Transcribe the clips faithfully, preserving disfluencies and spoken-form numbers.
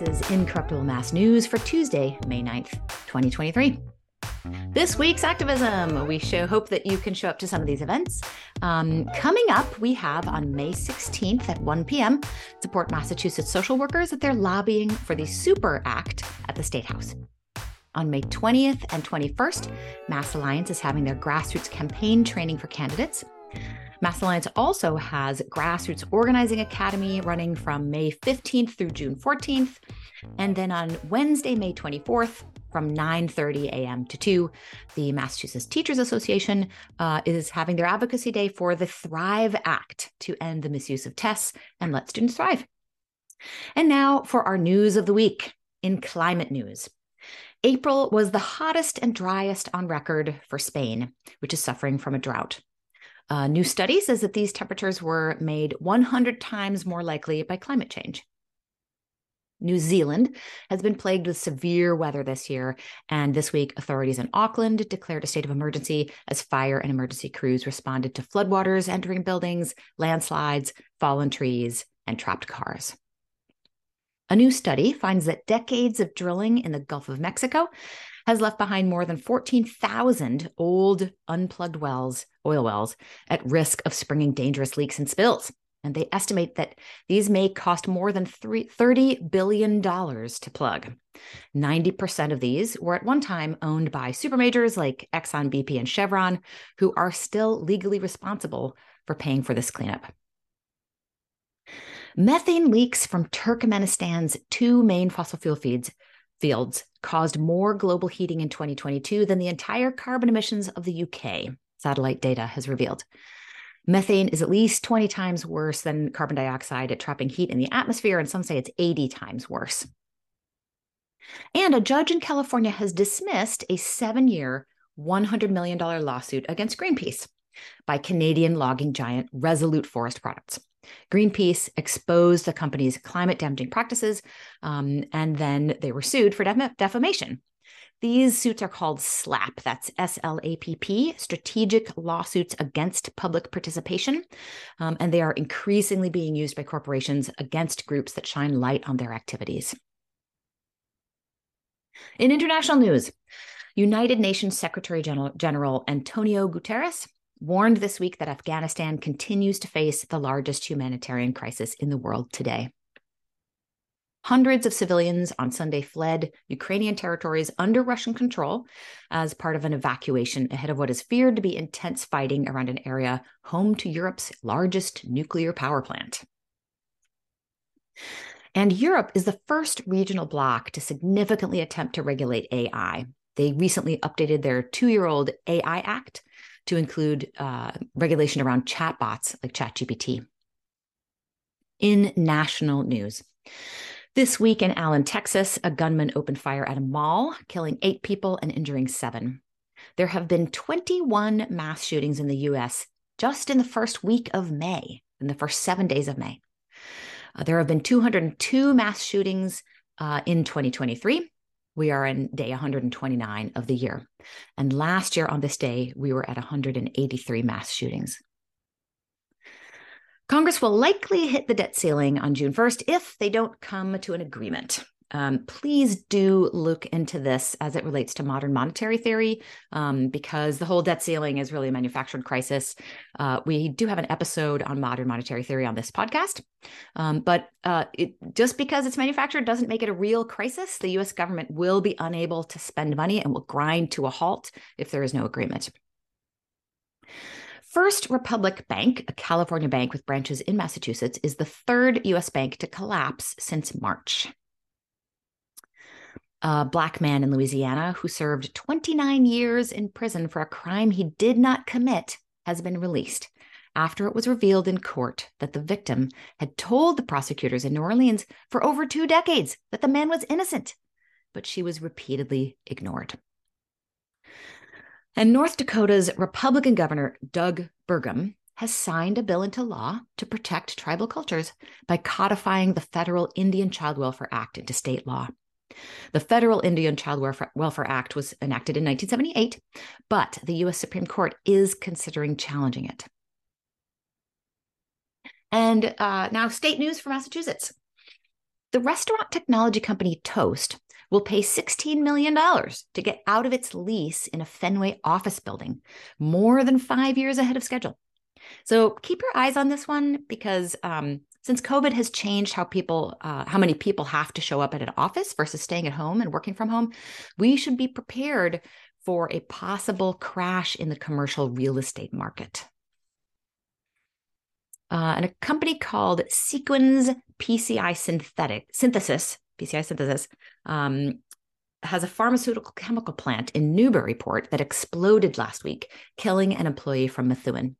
This is Incorruptible Mass News for Tuesday, May ninth, twenty twenty-three. This week's activism, we show hope that you can show up to some of these events. Um, coming up, we have on May sixteenth at one p.m., support Massachusetts social workers at their lobbying for the SUPER Act at the State House. On May twentieth and twenty-first, Mass Alliance is having their grassroots campaign training for candidates. Mass Alliance also has Grassroots Organizing Academy running from May fifteenth through June fourteenth. And then on Wednesday, May twenty-fourth, from nine thirty a.m. to two, the Massachusetts Teachers Association uh, is having their advocacy day for the Thrive Act to end the misuse of tests and let students thrive. And now for our news of the week in climate news. April was the hottest and driest on record for Spain, which is suffering from a drought. A new study says that these temperatures were made one hundred times more likely by climate change. New Zealand has been plagued with severe weather this year, and this week authorities in Auckland declared a state of emergency as fire and emergency crews responded to floodwaters entering buildings, landslides, fallen trees, and trapped cars. A new study finds that decades of drilling in the Gulf of Mexico has left behind more than fourteen thousand old unplugged wells, oil wells, at risk of springing dangerous leaks and spills. And they estimate that these may cost more than thirty billion dollars to plug. ninety percent of these were at one time owned by supermajors like Exxon, B P, and Chevron, who are still legally responsible for paying for this cleanup. Methane leaks from Turkmenistan's two main fossil fuel feeds Fields caused more global heating in twenty twenty-two than the entire carbon emissions of the U K, satellite data has revealed. Methane is at least twenty times worse than carbon dioxide at trapping heat in the atmosphere, and some say it's eighty times worse. And a judge in California has dismissed a seven-year, one hundred million dollars lawsuit against Greenpeace by Canadian logging giant Resolute Forest Products. Greenpeace exposed the company's climate-damaging practices, um, and then they were sued for def- defamation. These suits are called SLAPP, that's S L A P P, Strategic Lawsuits Against Public Participation, um, and they are increasingly being used by corporations against groups that shine light on their activities. In international news, United Nations Secretary General, General Antonio Guterres warned this week that Afghanistan continues to face the largest humanitarian crisis in the world today. Hundreds of civilians on Sunday fled Ukrainian territories under Russian control as part of an evacuation ahead of what is feared to be intense fighting around an area home to Europe's largest nuclear power plant. And Europe is the first regional bloc to significantly attempt to regulate A I. They recently updated their two-year-old A I Act to include uh, regulation around chatbots like ChatGPT. In national news, this week in Allen, Texas, a gunman opened fire at a mall, killing eight people and injuring seven. There have been twenty-one mass shootings in the U S just in the first week of May, in the first seven days of May. Uh, there have been two hundred two mass shootings uh, in twenty twenty-three. We are in day one hundred twenty-nine of the year. And last year on this day, we were at one hundred eighty-three mass shootings. Congress will likely hit the debt ceiling on June first if they don't come to an agreement. Um, please do look into this as it relates to modern monetary theory, um, because the whole debt ceiling is really a manufactured crisis. Uh, we do have an episode on modern monetary theory on this podcast, um, but uh, it, just because it's manufactured doesn't make it a real crisis. The U S government will be unable to spend money and will grind to a halt if there is no agreement. First Republic Bank, a California bank with branches in Massachusetts, is the third U S bank to collapse since March. A Black man in Louisiana who served twenty-nine years in prison for a crime he did not commit has been released after it was revealed in court that the victim had told the prosecutors in New Orleans for over two decades that the man was innocent, but she was repeatedly ignored. And North Dakota's Republican Governor Doug Burgum has signed a bill into law to protect tribal cultures by codifying the federal Indian Child Welfare Act into state law. The Federal Indian Child Welfare Act was enacted in nineteen seventy-eight, but the U S Supreme Court is considering challenging it. And uh, now state news for Massachusetts. The restaurant technology company Toast will pay sixteen million dollars to get out of its lease in a Fenway office building, more than five years ahead of schedule. So keep your eyes on this one, because um, since COVID has changed how people, uh, how many people have to show up at an office versus staying at home and working from home, we should be prepared for a possible crash in the commercial real estate market. Uh, and a company called Sequens P C I synthetic synthesis, P C I synthesis, um, has a pharmaceutical chemical plant in Newburyport that exploded last week, killing an employee from Methuen.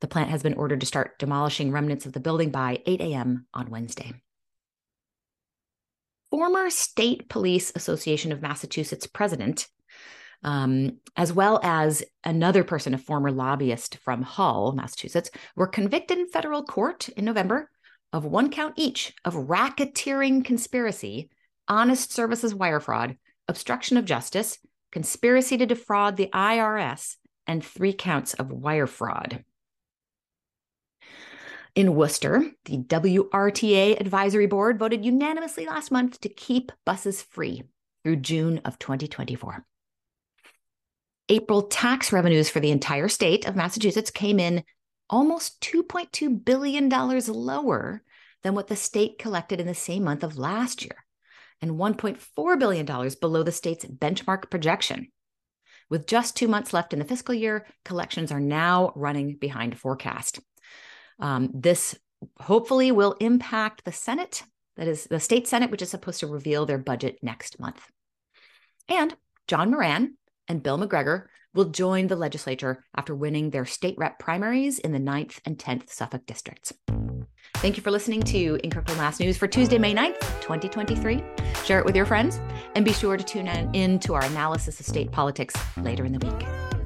The plant has been ordered to start demolishing remnants of the building by eight a.m. on Wednesday. Former State Police Association of Massachusetts president, um, as well as another person, a former lobbyist from Hull, Massachusetts, were convicted in federal court in November of one count each of racketeering conspiracy, honest services wire fraud, obstruction of justice, conspiracy to defraud the I R S, and three counts of wire fraud. In Worcester, the W R T A Advisory Board voted unanimously last month to keep buses free through June of twenty twenty-four. April tax revenues for the entire state of Massachusetts came in almost two point two billion dollars lower than what the state collected in the same month of last year, and one point four billion dollars below the state's benchmark projection. With just two months left in the fiscal year, collections are now running behind forecast. Um, this hopefully will impact the Senate, that is the state Senate, which is supposed to reveal their budget next month. And John Moran and Bill McGregor will join the legislature after winning their state rep primaries in the ninth and tenth Suffolk districts. Thank you for listening to Incorruptible Mass News for Tuesday, May ninth, twenty twenty-three. Share it with your friends and be sure to tune in to our analysis of state politics later in the week.